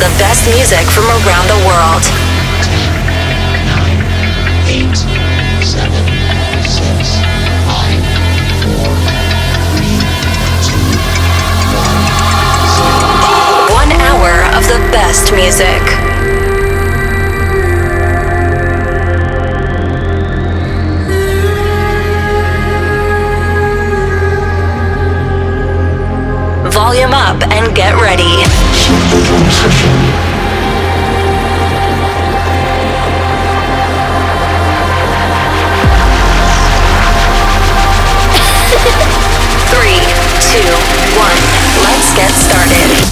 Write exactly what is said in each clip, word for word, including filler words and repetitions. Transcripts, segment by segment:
the best music from around the world. nine, eight, seven, six, five, four, three, two, one, zero. One hour of the best music. Volume up and get ready. Subdivision session. Three, two, one. Let's get started.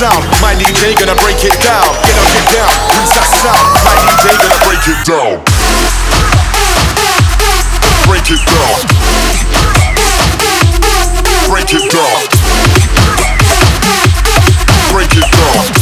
Sound. My D J gonna break it down. Get up, get down. Rinse that sound. My D J gonna break it down. Break it down. Break it down. Break it down.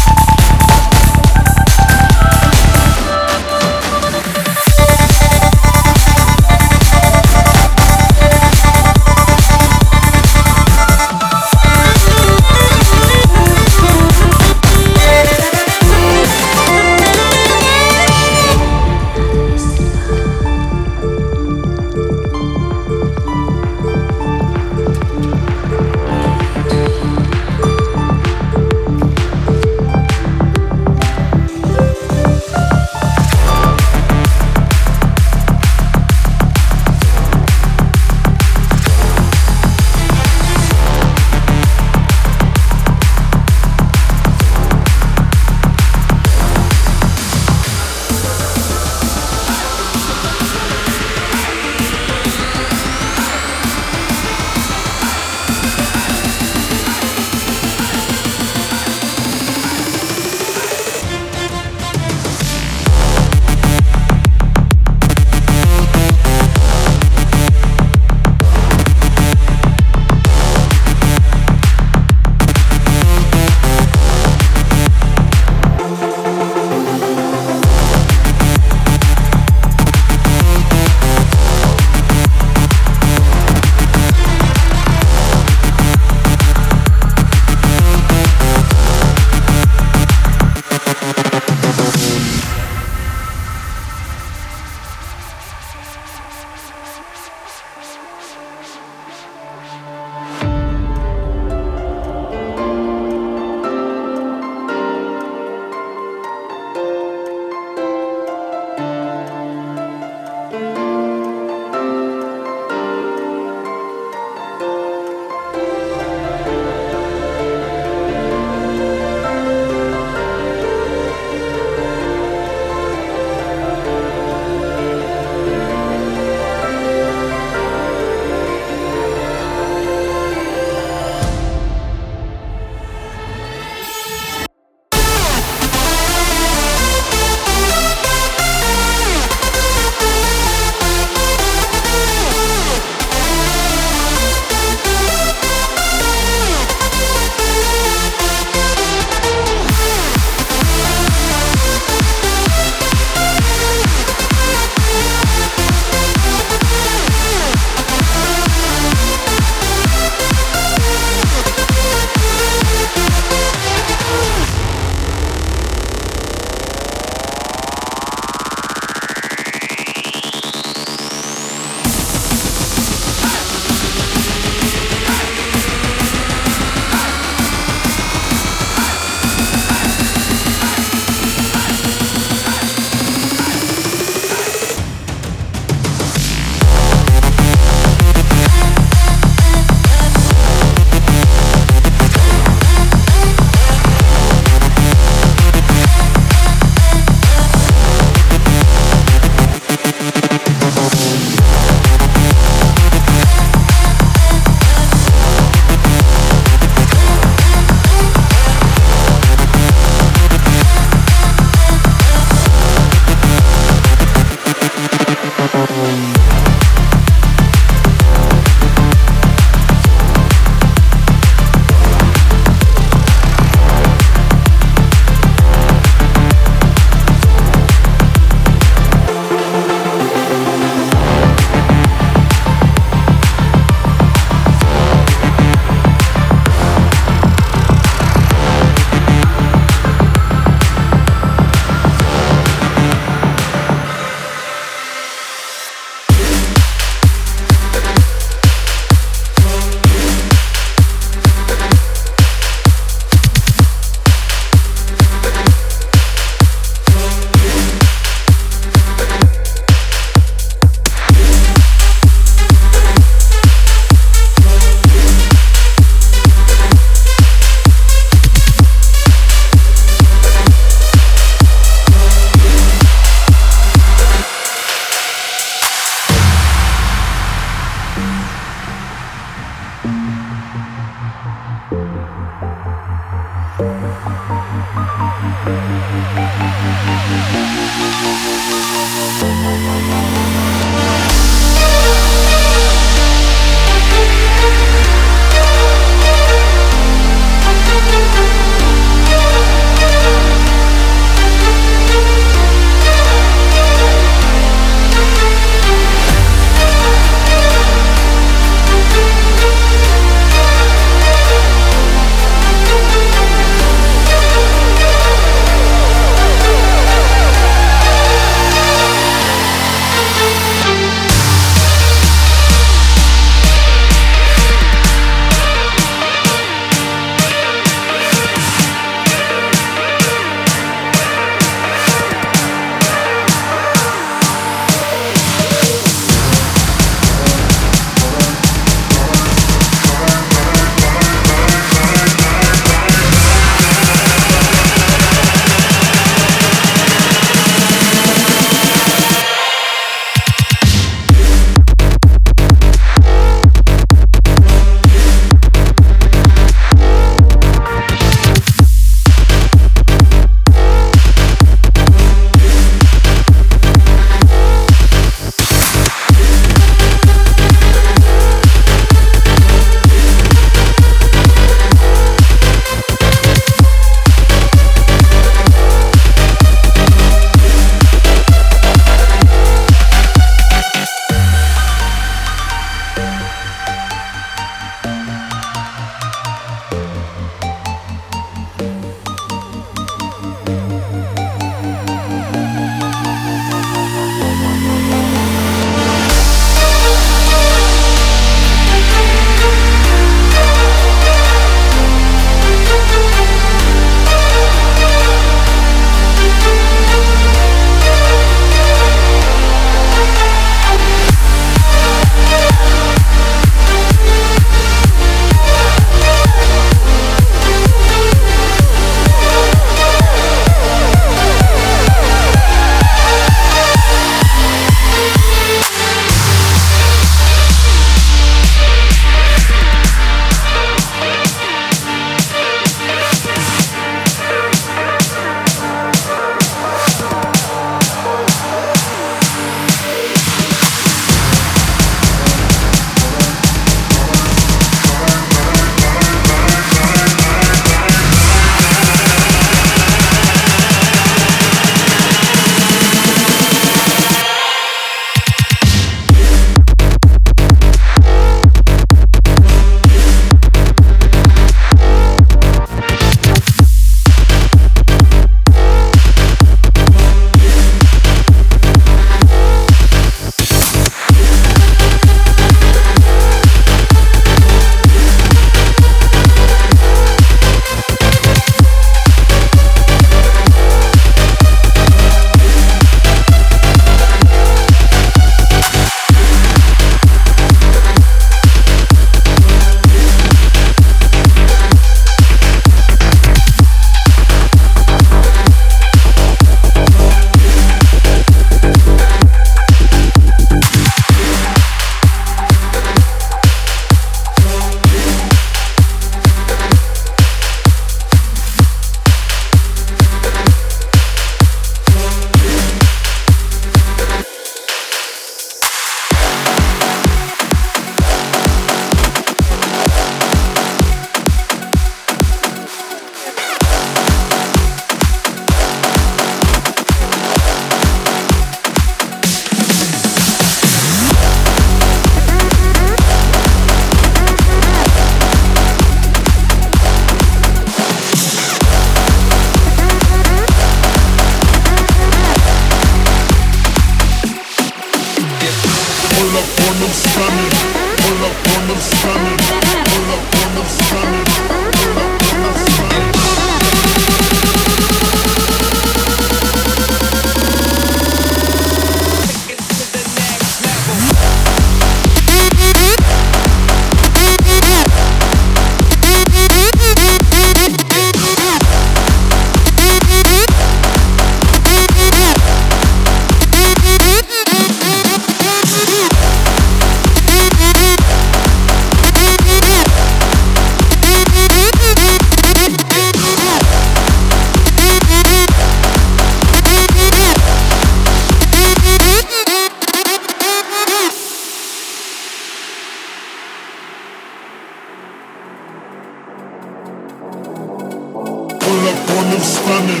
animals running,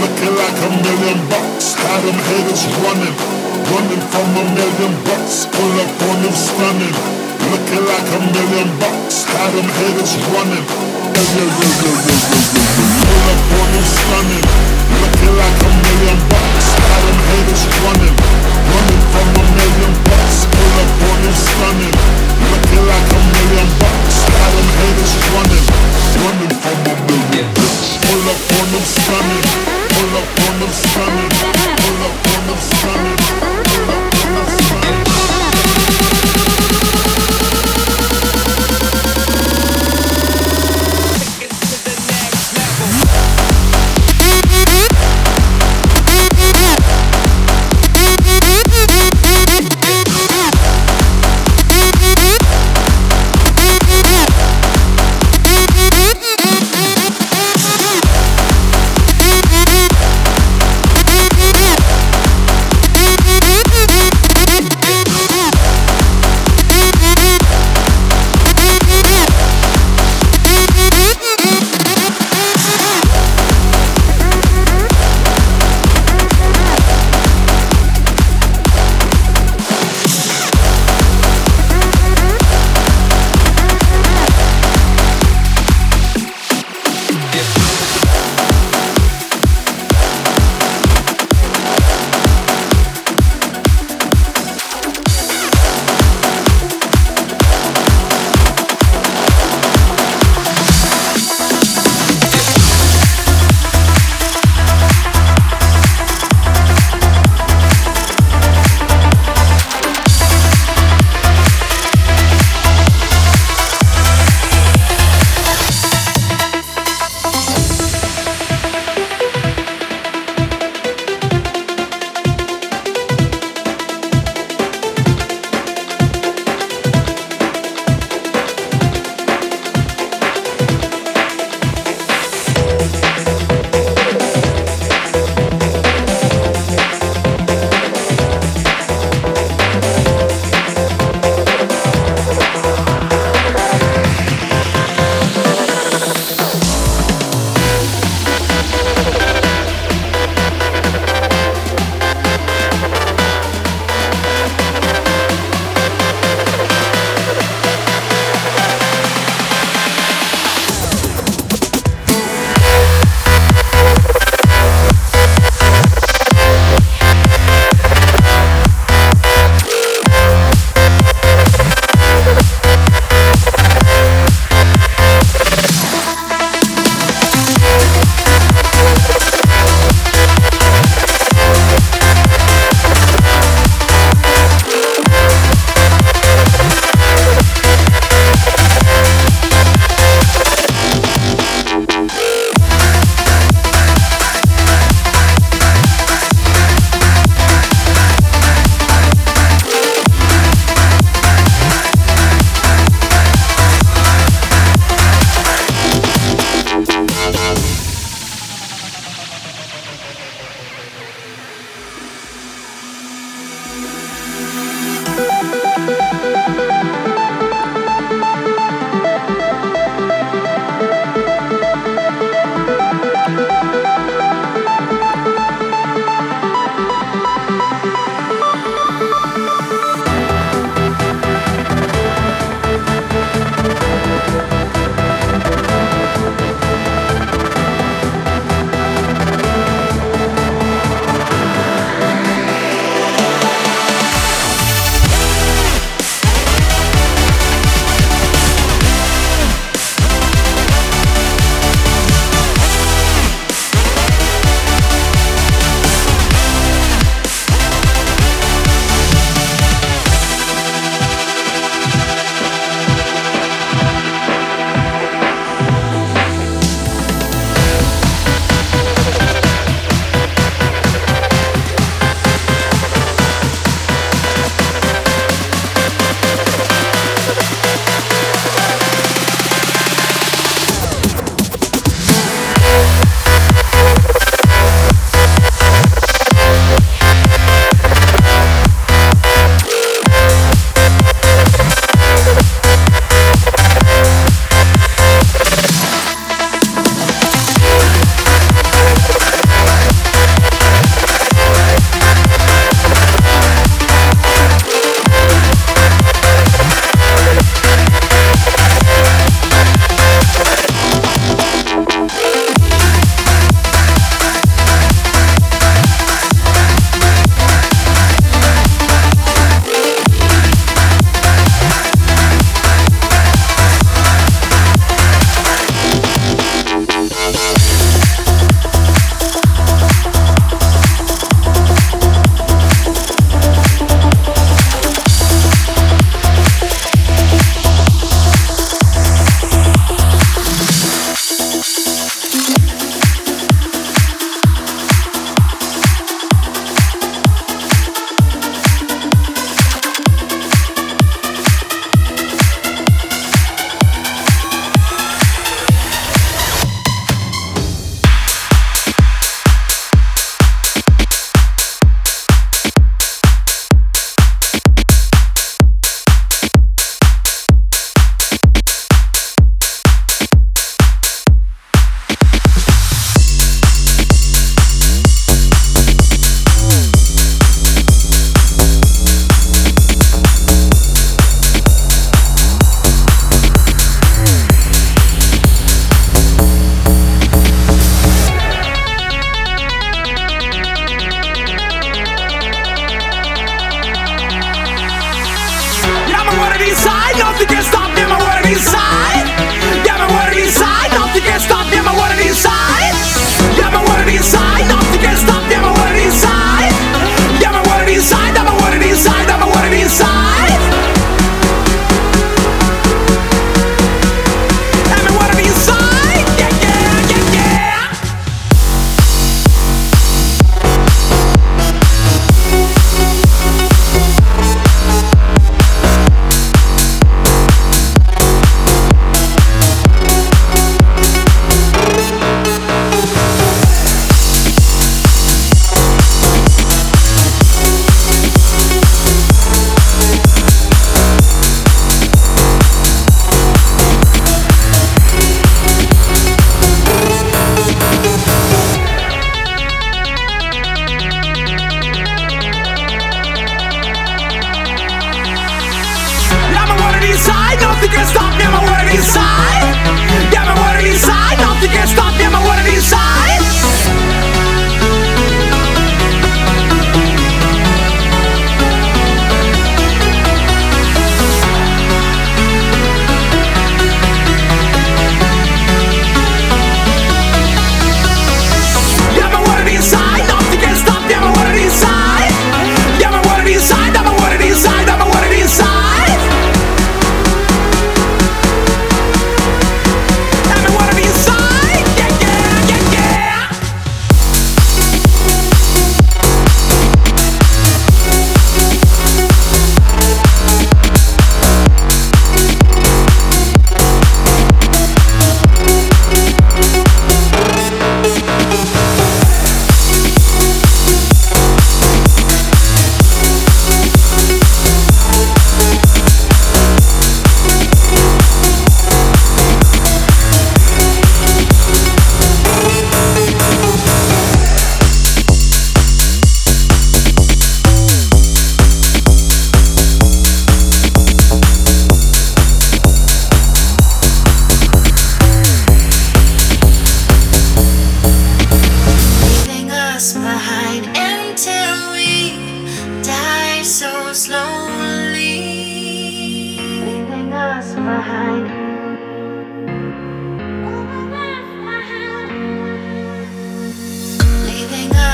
looking like a million bucks. Had them haters running, running from a million bucks. Pull up on them stunning, looking like a million bucks. Had them haters running, pull up on them stunning, looking like a million bucks. Had them haters running, running from a million bucks. Pull up on them stunning, looking like a million bucks. Had them haters running, running from a million bucks. Pull up on them stunning, pull up on them stunning, pull up on them stunning, pull up on them stunning.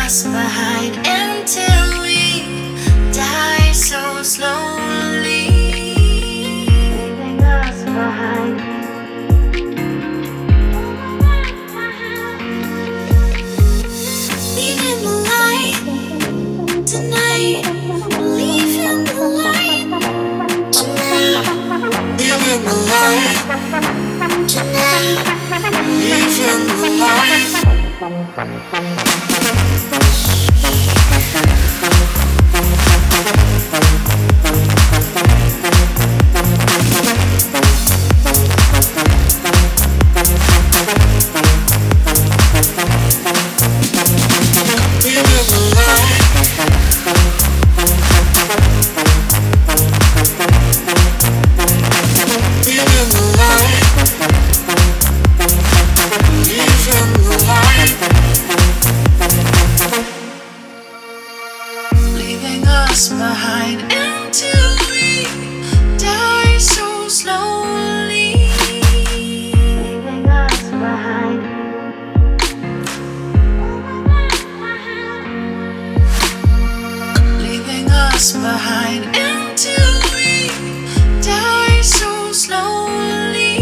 us behind until we die so slowly. Leaving us behind. Leaving the light tonight. Leaving the light tonight. Leaving the light tonight. Leaving the light. Behind until we die so slowly. Leaving us behind. Leaving us behind until we die so slowly.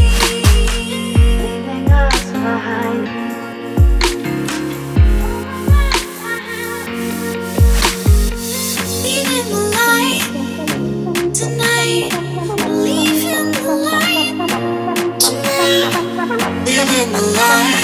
Leaving us behind. Living the life tonight. Living the life. Living the life.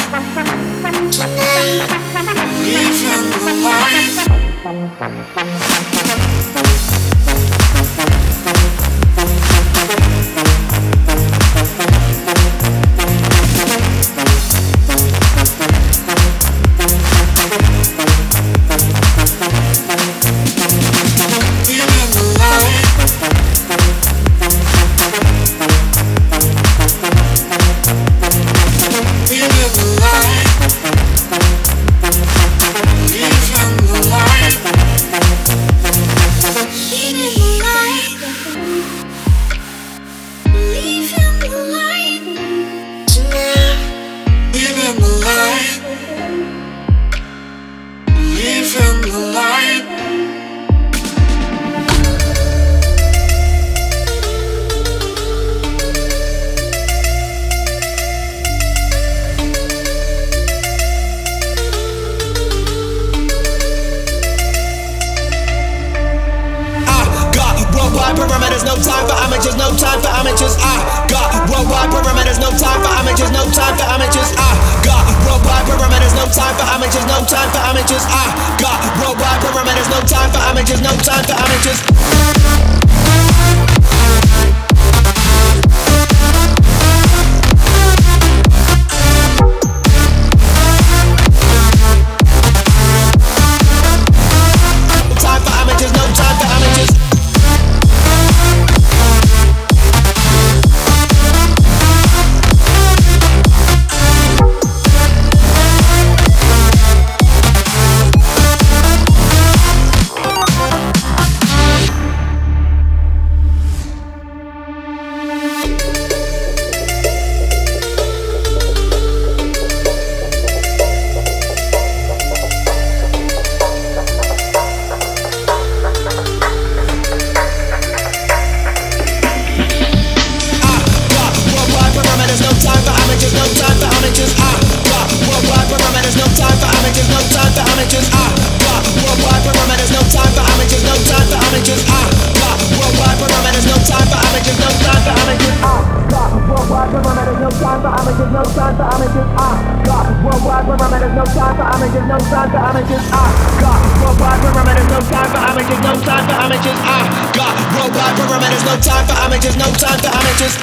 Parameters, no time for amateurs, no time for amateurs. I got worldwide parameters, no time for amateurs, no time for amateurs. I got worldwide parameters, no time for amateurs, no time for amateurs. I got worldwide parameters, no time for amateurs, no time for amateurs.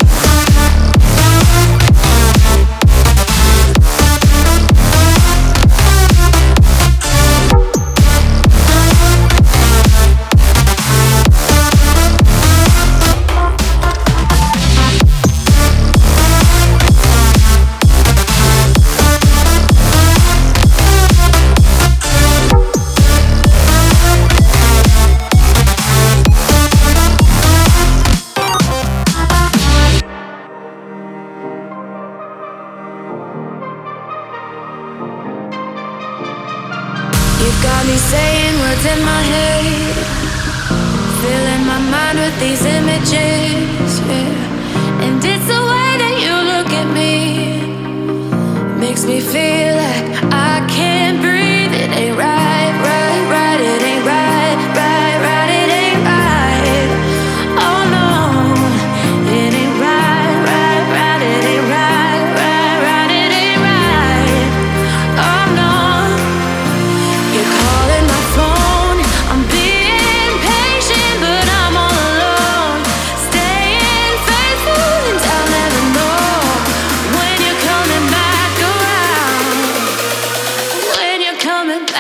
You've got me saying words in my head, filling my mind with these images, yeah. And it's the way that you look at me, makes me feel like I can't breathe. It ain't right, right, right. It ain't right, right, right. It ain't right. Oh no, it ain't right, right, right. It ain't right, right, right. It ain't right. Oh no. You're calling my phone, I'm being patient, but I'm all alone, staying faithful, and I'll never know when you're coming back around. When you're coming back around.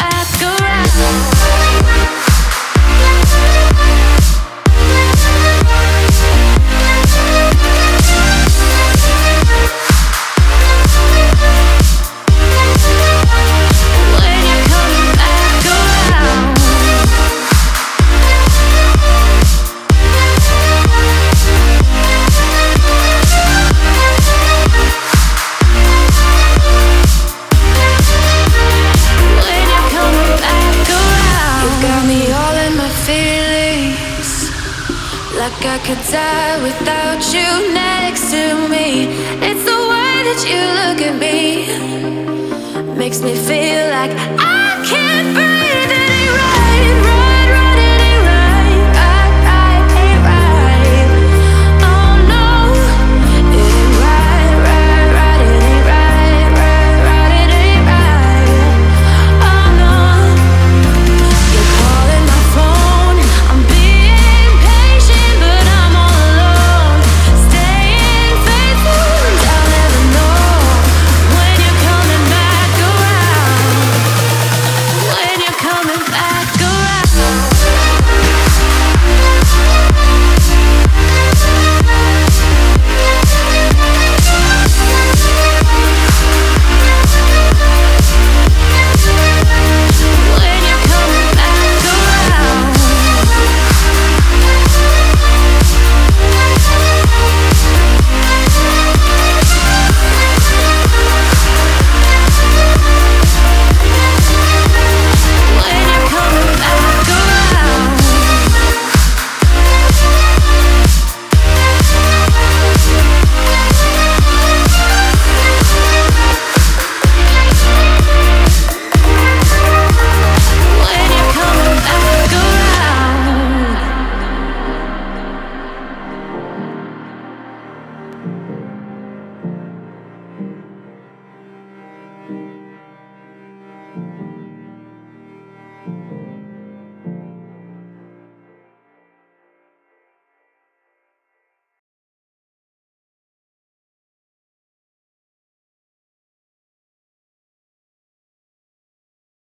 Like I could die without you next to me. It's the way that you look at me, makes me feel like I